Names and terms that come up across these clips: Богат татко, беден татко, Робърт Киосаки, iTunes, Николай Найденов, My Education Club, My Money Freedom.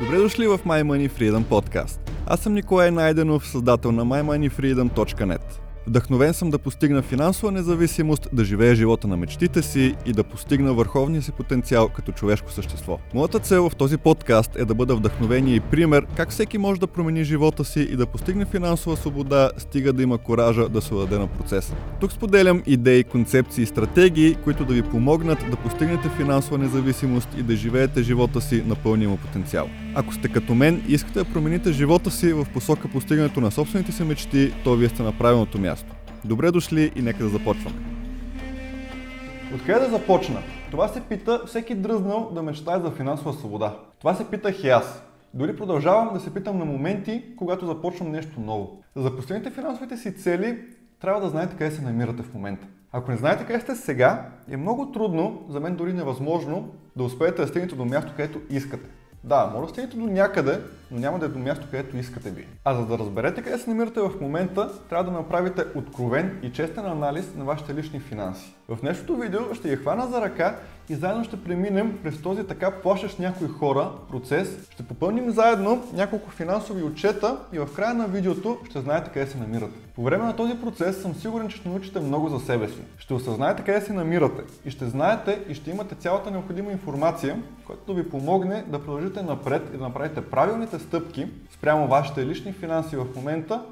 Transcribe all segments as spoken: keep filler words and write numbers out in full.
Добре дошли в My Money Freedom подкаст. Аз съм Николай Найденов, създател на my money freedom точка net. Вдъхновен съм да постигна финансова независимост, да живея живота на мечтите си и да постигна върховния си потенциал като човешко същество. Моята цел в този подкаст е да бъда вдъхновение и пример как всеки може да промени живота си и да постигне финансова свобода, стига да има коража да се отдаде на процеса. Тук споделям идеи, концепции и стратегии, които да ви помогнат да постигнете финансова независимост и да живеете живота си на пълния му потенциал. Ако сте като мен и искате да промените живота си в посока постигането на собствените си мечти, то вие сте на правилното място. Добре дошли и нека да започваме. Откъде да започна? Това се пита всеки дръзнал да мечтае за финансова свобода. Това се питах и аз. Дори продължавам да се питам на моменти, когато започвам нещо ново. За да постигнете финансовите си цели, трябва да знаете къде се намирате в момента. Ако не знаете къде сте сега, е много трудно, за мен дори невъзможно, да успеете да стигнете до място, където искате. Да, може да стигнете до някъде, но няма да е до място, където искате ви. А за да разберете къде се намирате в момента, трябва да направите откровен и честен анализ на вашите лични финанси. В днешното видео ще я хвана за ръка и заедно ще преминем през този така плашещ някои хора процес. Ще попълним заедно няколко финансови отчета и в края на видеото ще знаете къде се намирате. По време на този процес съм сигурен, че ще научите много за себе си. Ще осъзнаете къде се намирате и ще знаете и ще имате цялата необходима информация, която ви помогне да продължите напред и да направите правилните стъпки спрямо вашите лични финанси в момента,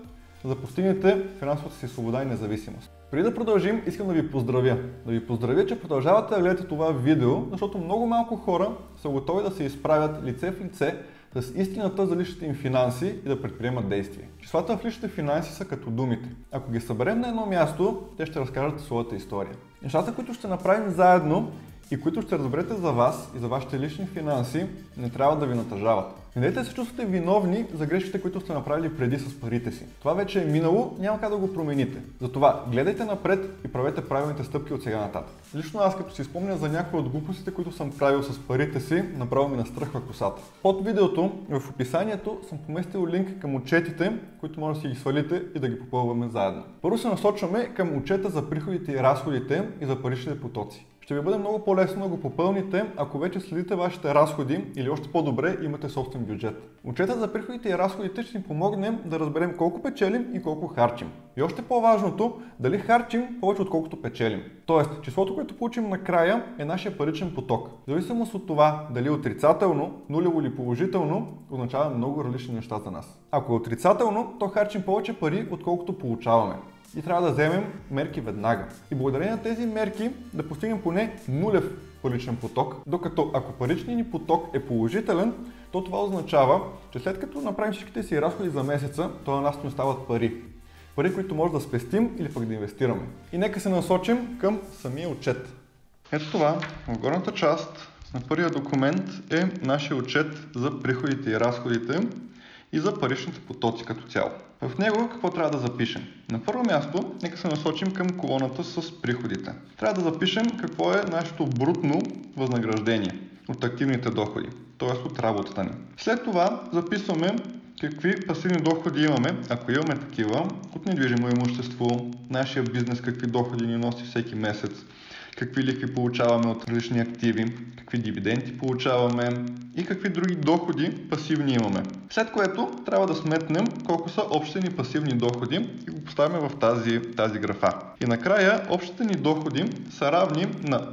за да постигнете финансовата си свобода и независимост. Преди да продължим, искам да ви поздравя. Да ви поздравя, че продължавате да гледате това видео, защото много малко хора са готови да се изправят лице в лице с истината за личните им финанси и да предприемат действия. Числата в личните финанси са като думите. Ако ги съберем на едно място, те ще разкажат своята история. Нещата, които ще направим заедно и които ще разберете за вас и за вашите лични финанси, не трябва да ви натъжават. Не дайте да се чувствате виновни за грешките, които сте направили преди с парите си. Това вече е минало, няма как да го промените. Затова гледайте напред и правете правилните стъпки от сега нататък. Лично аз, като си спомня за някои от глупостите, които съм правил с парите си, направо ми настръхва косата. Под видеото и в описанието съм поместил линк към отчетите, които може да си ги свалите и да ги попълваме заедно. Първо се насочваме към отчета за приходите и разходите и за паричните потоци. Ще ви бъде много по-лесно да го попълните, ако вече следите вашите разходи или още по-добре имате собствен бюджет. Отчетът за приходите и разходите ще ни помогне да разберем колко печелим и колко харчим. И още по-важното, дали харчим повече отколкото печелим. Тоест, числото, което получим накрая, е нашия паричен поток. В зависимост от това дали отрицателно, нулево или положително, означава много различни неща за нас. Ако е отрицателно, то харчим повече пари, отколкото получаваме. И трябва да вземем мерки веднага. И благодарение на тези мерки да постигнем поне нулев паричен поток, докато ако паричният ни поток е положителен, то това означава, че след като направим всичките си разходи за месеца, то на нас ни остават пари. Пари, които може да спестим или пък да инвестираме. И нека се насочим към самия отчет. Ето това, в горната част на първия документ е нашия отчет за приходите и разходите и за паричните потоци като цяло. В него какво трябва да запишем? На първо място, нека се насочим към колоната с приходите. Трябва да запишем какво е нашето брутно възнаграждение от активните доходи, т.е. от работата ни. След това записваме какви пасивни доходи имаме, ако имаме такива, от недвижимо имущество, нашия бизнес, какви доходи ни носи всеки месец, какви лихви получаваме от различни активи, какви дивиденти получаваме и какви други доходи пасивни имаме. След което трябва да сметнем колко са общите ни пасивни доходи и го поставяме в тази, тази графа. И накрая общите ни доходи са равни на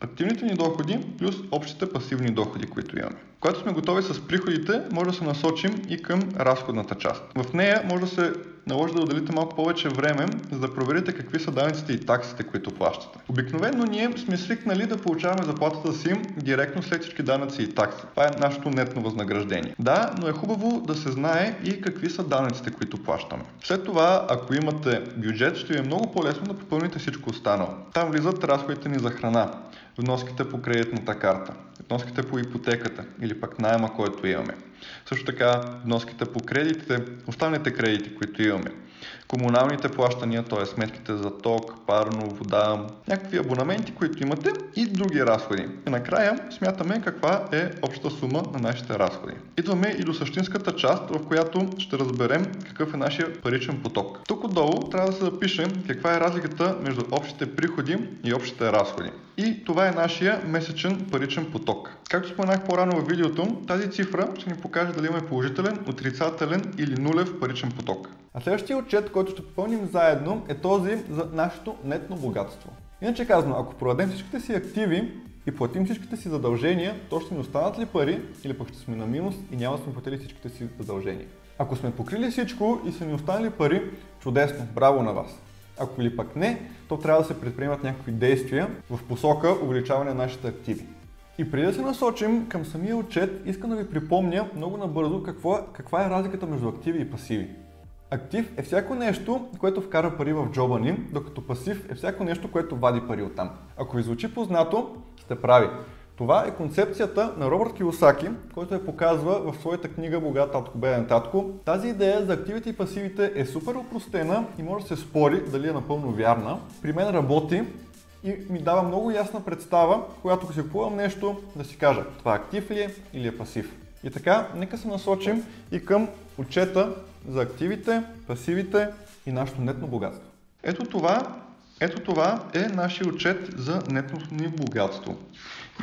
активните ни доходи плюс общите пасивни доходи, които имаме. Когато сме готови с приходите, може да се насочим и към разходната част. В нея може да се наложи да отделите малко повече време, за да проверите какви са данъците и таксите, които плащате. Обикновено ние сме свикнали да получаваме заплатата си директно след всички данъци и такси. Това е нашето нетно възнаграждение. Да, но е хубаво да се знае и какви са данъците, които плащаме. След това, ако имате бюджет, ще ви е много по-лесно да попълните всичко останало. Там влизат разходите ни за храна, вноските по кредитната карта, вноските по ипотеката или пък наема, който имаме. Също така вноските по кредитите, останалите кредити, които имаме. комуналните плащания, т.е. сметките за ток, парно, вода, някакви абонаменти, които имате и други разходи. И накрая смятаме каква е обща сума на нашите разходи. Идваме и до същинската част, в която ще разберем какъв е нашия паричен поток. Тук отдолу трябва да се запишем каква е разликата между общите приходи и общите разходи. И това е нашия месечен паричен поток. Както споменах по-рано в видеото, тази цифра ще ни покаже дали имаме положителен, отрицателен или нулев паричен поток. А следващия отчет, който ще попълним заедно, е този за нашето нетно богатство. Иначе казано, ако продадем всичките си активи и платим всичките си задължения, то ще ни останат ли пари или пък ще сме на минус и няма да сме платили всичките си задължения. Ако сме покрили всичко и са ни останали пари, чудесно, браво на вас! Ако ли пък не, то трябва да се предприемат някакви действия в посока увеличаване на нашите активи. И преди да се насочим към самия отчет, искам да ви припомня много набързо какво, каква е разликата между активи и пасиви. Актив е всяко нещо, което вкара пари в джоба ни, докато пасив е всяко нещо, което вади пари оттам. Ако ви звучи познато, сте прави. Това е концепцията на Робърт Киосаки, който я показва в своята книга "Богат татко, беден татко". Тази идея за активите и пасивите е супер опростена и може да се спори дали е напълно вярна. При мен работи и ми дава много ясна представа, когато си купувам нещо, да си кажа това актив ли е или е пасив. И така, нека се насочим и към отчета за активите, пасивите и нашето нетно богатство. Ето това, ето това е нашия отчет за нетното ни богатство.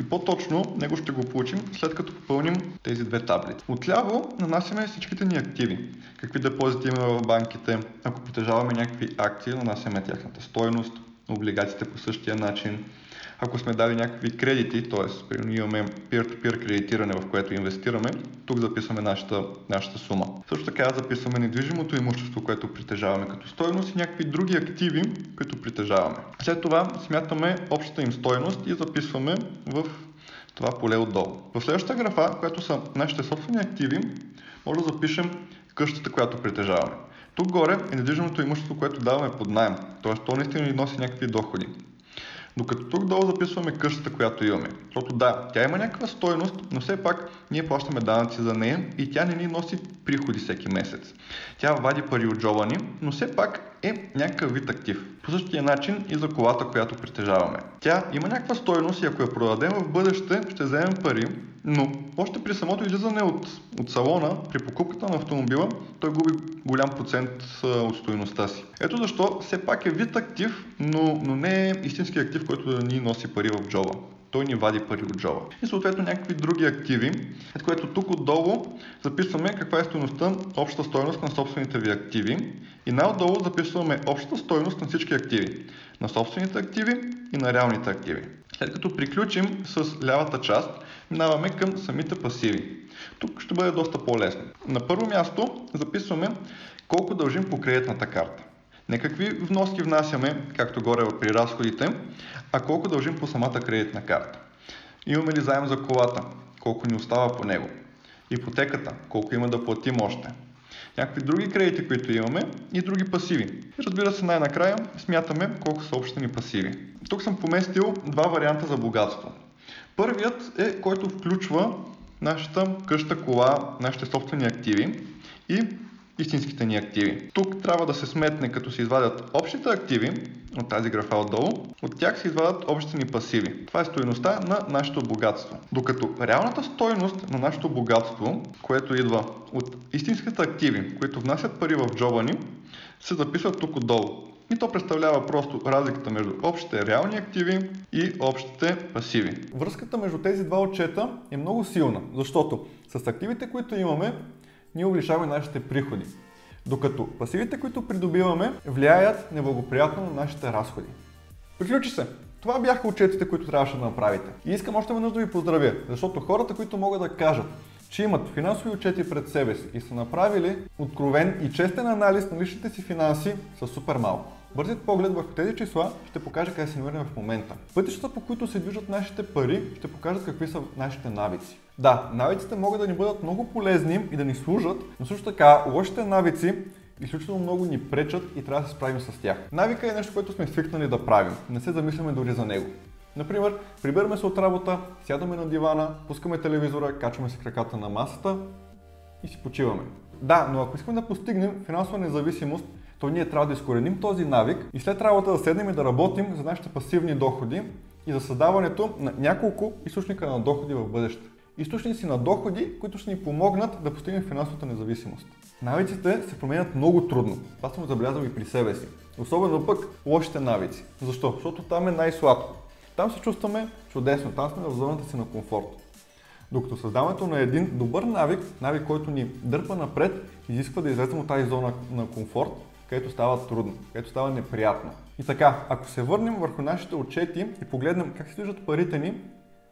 И по-точно него ще го получим след като попълним тези две табли. Отляво нанасяме всичките ни активи. Какви депозити имаме в банките, ако притежаваме някакви акции, нанасяме тяхната стойност, облигациите по същия начин. Ако сме дали някакви кредити, т.е. примерно имаме peer-to-peer кредитиране, в което инвестираме, тук записваме нашата, нашата сума. Също така записваме недвижимото имущество, което притежаваме като стойност и някакви други активи, които притежаваме. След това смятаме общата им стойност и записваме в това поле отдолу. В следващата графа, която са нашите собствени активи, може да запишем къщата, която притежаваме. Тук горе е недвижимото имущество, което даваме под наем, т.е. то наистина ни носи някакви доходи. Докато тук долу записваме къщата, която имаме. Защото да, тя има някаква стойност, но все пак ние плащаме данъци за нея и тя не ни носи приходи всеки месец. Тя вади пари от джоба ни, но все пак е някакъв вид актив. По същия начин и за колата, която притежаваме. Тя има някаква стойност и ако я продадем в бъдеще, ще вземем пари, но още при самото излизане от, от салона, при покупката на автомобила, той губи голям процент от стойността си. Ето защо все пак е вид актив, но, но не е истински актив, който да ни носи пари в джоба. Той ни вади пари от джоба. И съответно някакви други активи, след което тук отдолу записваме каква е стойността, обща стойност на собствените ви активи. И най-отдолу записваме общата стойност на всички активи. На собствените активи и на реалните активи. След като приключим с лявата част, минаваме към самите пасиви. Тук ще бъде доста по-лесно. На първо място записваме колко дължим по кредитната карта. Не какви вноски внасяме, както горе при разходите, а колко дължим по самата кредитна карта. Имаме ли заем за колата, колко ни остава по него. Ипотеката, колко има да платим още. Някакви други кредити, които имаме и други пасиви. Разбира се, най-накрая смятаме колко са общите ни пасиви. Тук съм поместил два варианта за богатство. Първият е, който включва нашата къща, кола, нашите собствени активи и истинските ни активи. Тук трябва да се сметне, като се извадят общите активи от тази графа отдолу, от тях се извадят общите ни пасиви. Това е стойността на нашето богатство. Докато реалната стойност на нашето богатство, което идва от истинските активи, които внасят пари в джоба ни, се записват тук отдолу. И то представлява просто разликата между общите реални активи и общите пасиви. Връзката между тези два отчета е много силна, защото с активите, които имаме, ние увеличаваме нашите приходи, докато пасивите, които придобиваме, влияят неблагоприятно на нашите разходи. Приключи се! Това бяха отчетите, които трябваше да направите. И искам още веднъж да ви поздравя, защото хората, които могат да кажат, че имат финансови отчети пред себе си и са направили откровен и честен анализ на личните си финанси, са супер малко. Бързият поглед върху тези числа ще покаже къде се намираме в момента. Пътищата, по които се движат нашите пари, ще покажат какви са нашите навици. Да, навиците могат да ни бъдат много полезни и да ни служат, но също така лошите навици изключително много ни пречат и трябва да се справим с тях. Навика е нещо, което сме свикнали да правим, не се замисляме дори за него. Например, прибираме се от работа, сядаме на дивана, пускаме телевизора, качваме се краката на масата и си почиваме. Да, но ако искаме да постигнем финансова независимост, то ние трябва да изкореним този навик и след работа да седнем и да работим за нашите пасивни доходи и за създаването на няколко източника на доходи в бъдеще. Източници на доходи, които ще ни помогнат да постигнем финансовата независимост. Навиците се променят много трудно. Това съм забелязал и при себе си. Особено пък лошите навици. Защо? Защото там е най-слабко. Там се чувстваме чудесно, там сме в зоната си на комфорт. Докато създаването на един добър навик, навик, който ни дърпа напред, изисква да излезем от тази зона на комфорт, където става трудно, където става неприятно. И така, ако се върнем върху нашите отчети и погледнем как се движат парите ни,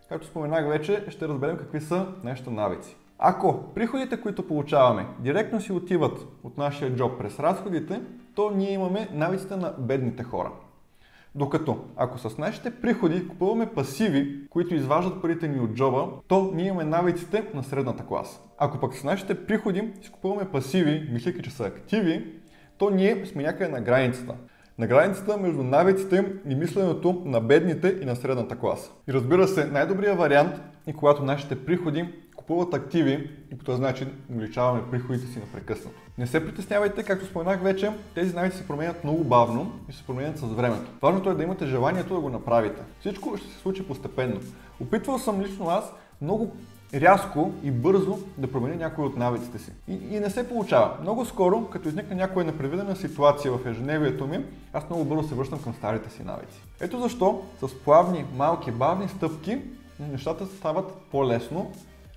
както споменах вече, ще разберем какви са нашите навици. Ако приходите, които получаваме, директно си отиват от нашия джоб през разходите, то ние имаме навиците на бедните хора. Докато ако с нашите приходи купуваме пасиви, които изваждат парите ни от джоба, то ние имаме навиците на средната класа. Ако пък с нашите приходи си купуваме пасиви, мислейки, че са активи, то ние сме някъде на границата. На границата между навиците и мисленето на бедните и на средната класа. И разбира се, най-добрият вариант е когато нашите приходи купуват активи и по този начин увеличаваме приходите си непрекъснато. Не се притеснявайте, както споменах вече, тези навици се променят много бавно и се променят с времето. Важното е да имате желанието да го направите. Всичко ще се случи постепенно. Опитвал съм лично аз много рязко и бързо да променя някои от навиците си. И, и не се получава. Много скоро, като изникне някоя непредвидена ситуация в ежедневието ми, аз много бързо се връщам към старите си навици. Ето защо с плавни, малки, бавни стъпки нещата стават по-лесно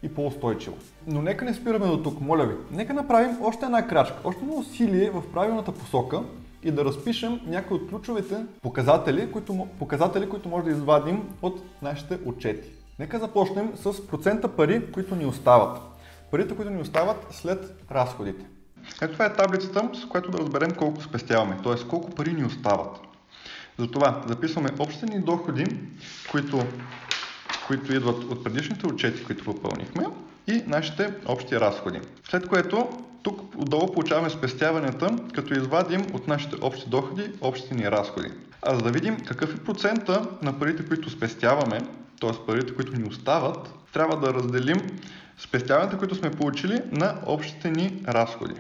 и по-устойчиво. Но нека не спираме до тук, моля ви. Нека направим още една крачка, още едно усилие в правилната посока и да разпишем някои от ключовите показатели, които, показатели, които може да извадим от нашите отчети. Нека започнем с процента пари, които ни остават. Парите, които ни остават след разходите. Ето това е таблицата, с която да разберем колко спестяваме, т.е. колко пари ни остават. Затова записваме общите ни доходи, които, които идват от предишните отчети, които попълнихме, и нашите общи разходи. След което тук отдолу получаваме спестяванията, като извадим от нашите общи доходи общите ни разходи. А за да видим какъв е процента на парите, които спестяваме, т.е. парите, които ни остават, трябва да разделим спестяванията, които сме получили, на общите ни разходи.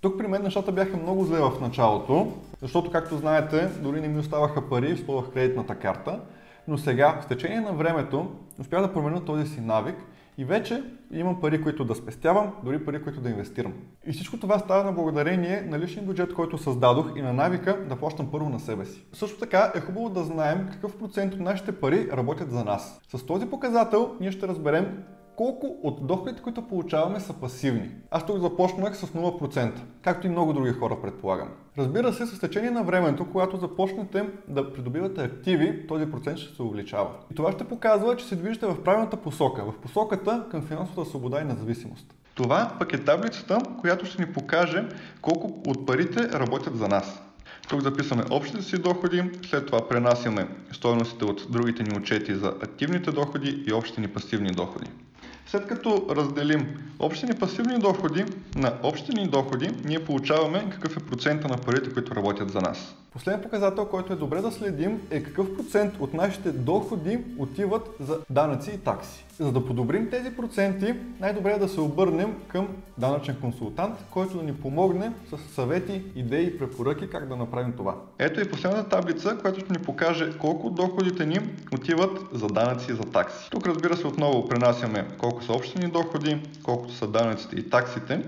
Тук при мен нещата бяха много зле в началото, защото, както знаете, дори не ми оставаха пари, използвах кредитната карта, но сега, в течение на времето, успях да променя този си навик и вече имам пари, които да спестявам, дори пари, които да инвестирам. И всичко това става на благодарение на личния бюджет, който създадох, и на навика да плащам първо на себе си. Също така е хубаво да знаем какъв процент от нашите пари работят за нас. С този показател ние ще разберем колко от доходите, които получаваме, са пасивни. Аз тук започнах с нула процента, както и много други хора, предполагам. Разбира се, с течение на времето, когато започнете да придобивате активи, този процент ще се увеличава. И това ще показва, че се движите в правилната посока, в посоката към финансовата свобода и независимост. Това пък е таблицата, която ще ни покаже колко от парите работят за нас. Тук записваме общите си доходи, след това пренасяме стойностите от другите ни отчети за активните доходи и общите ни пасивни доходи. След като разделим общите ни пасивни доходи на общите ни доходи, ние получаваме какъв е процента на парите, които работят за нас. Последен показател, който е добре да следим, е какъв процент от нашите доходи отиват за данъци и такси. За да подобрим тези проценти, най-добре е да се обърнем към данъчен консултант, който да ни помогне с съвети, идеи и препоръки как да направим това. Ето и последната таблица, която ще ни покаже колко от доходите ни отиват за данъци и за такси. Тук, разбира се, отново пренасяме колко са общите ни доходи, колко са данъците и таксите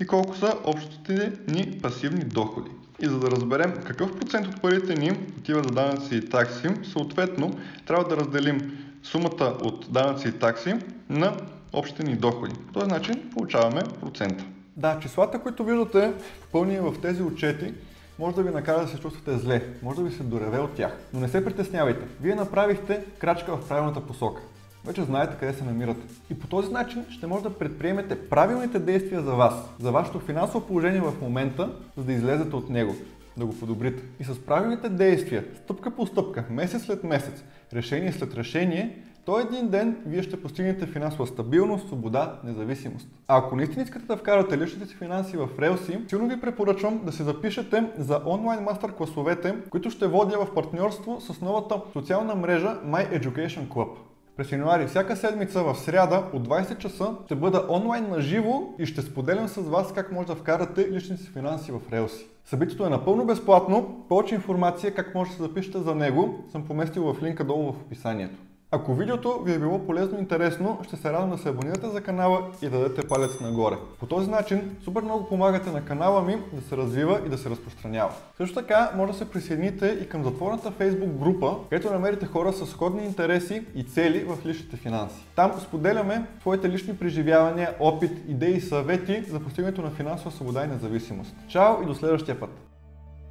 и колко са общите ни пасивни доходи. И за да разберем какъв процент от парите ни отива за данъци и такси, съответно трябва да разделим сумата от данъци и такси на общите ни доходи. По този начин получаваме процента. Да, числата, които виждате попълнени в тези отчети, може да ви накара да се чувствате зле, може да ви се дореве от тях. Но не се притеснявайте, вие направихте крачка в правилната посока. Вече знаете къде се намирате. И по този начин ще може да предприемете правилните действия за вас, за вашето финансово положение в момента, за да излезете от него, да го подобрите. И с правилните действия, стъпка по стъпка, месец след месец, решение след решение, то един ден вие ще постигнете финансова стабилност, свобода, независимост. А ако наистина искате да вкарате личните си финанси в релси, силно ви препоръчвам да се запишете за онлайн мастер класовете, които ще водя в партньорство с новата социална мрежа My Education Club. През януари всяка седмица в сряда от двайсет часа ще бъда онлайн на живо и ще споделям с вас как може да вкарате личните си финанси в релси. Събитието е напълно безплатно, повече информация как може да се запишете за него съм поместил в линка долу в описанието. Ако видеото ви е било полезно и интересно, ще се радвам да се абонирате за канала и да дадете палец нагоре. По този начин супер много помагате на канала ми да се развива и да се разпространява. Също така може да се присъедините и към затворната Facebook група, където намерите хора с сходни интереси и цели в личните финанси. Там споделяме своите лични преживявания, опит, идеи и съвети за постигането на финансова свобода и независимост. Чао и до следващия път!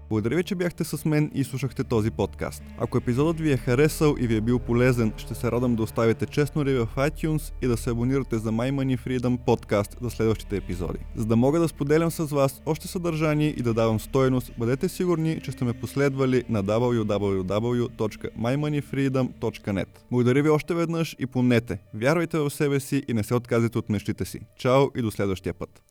Благодаря ви, че бяхте с мен и слушахте този подкаст. Ако епизодът ви е харесал и ви е бил полезен, ще се радвам да оставите честно ревю в iTunes и да се абонирате за My Money Freedom подкаст за следващите епизоди. За да мога да споделям с вас още съдържание и да давам стойност, бъдете сигурни, че сте ме последвали на дабъл ю дабъл ю дабъл ю точка my money freedom точка net. Благодаря ви още веднъж и помнете, вярвайте в себе си и не се отказвайте от мечтите си. Чао и до следващия път!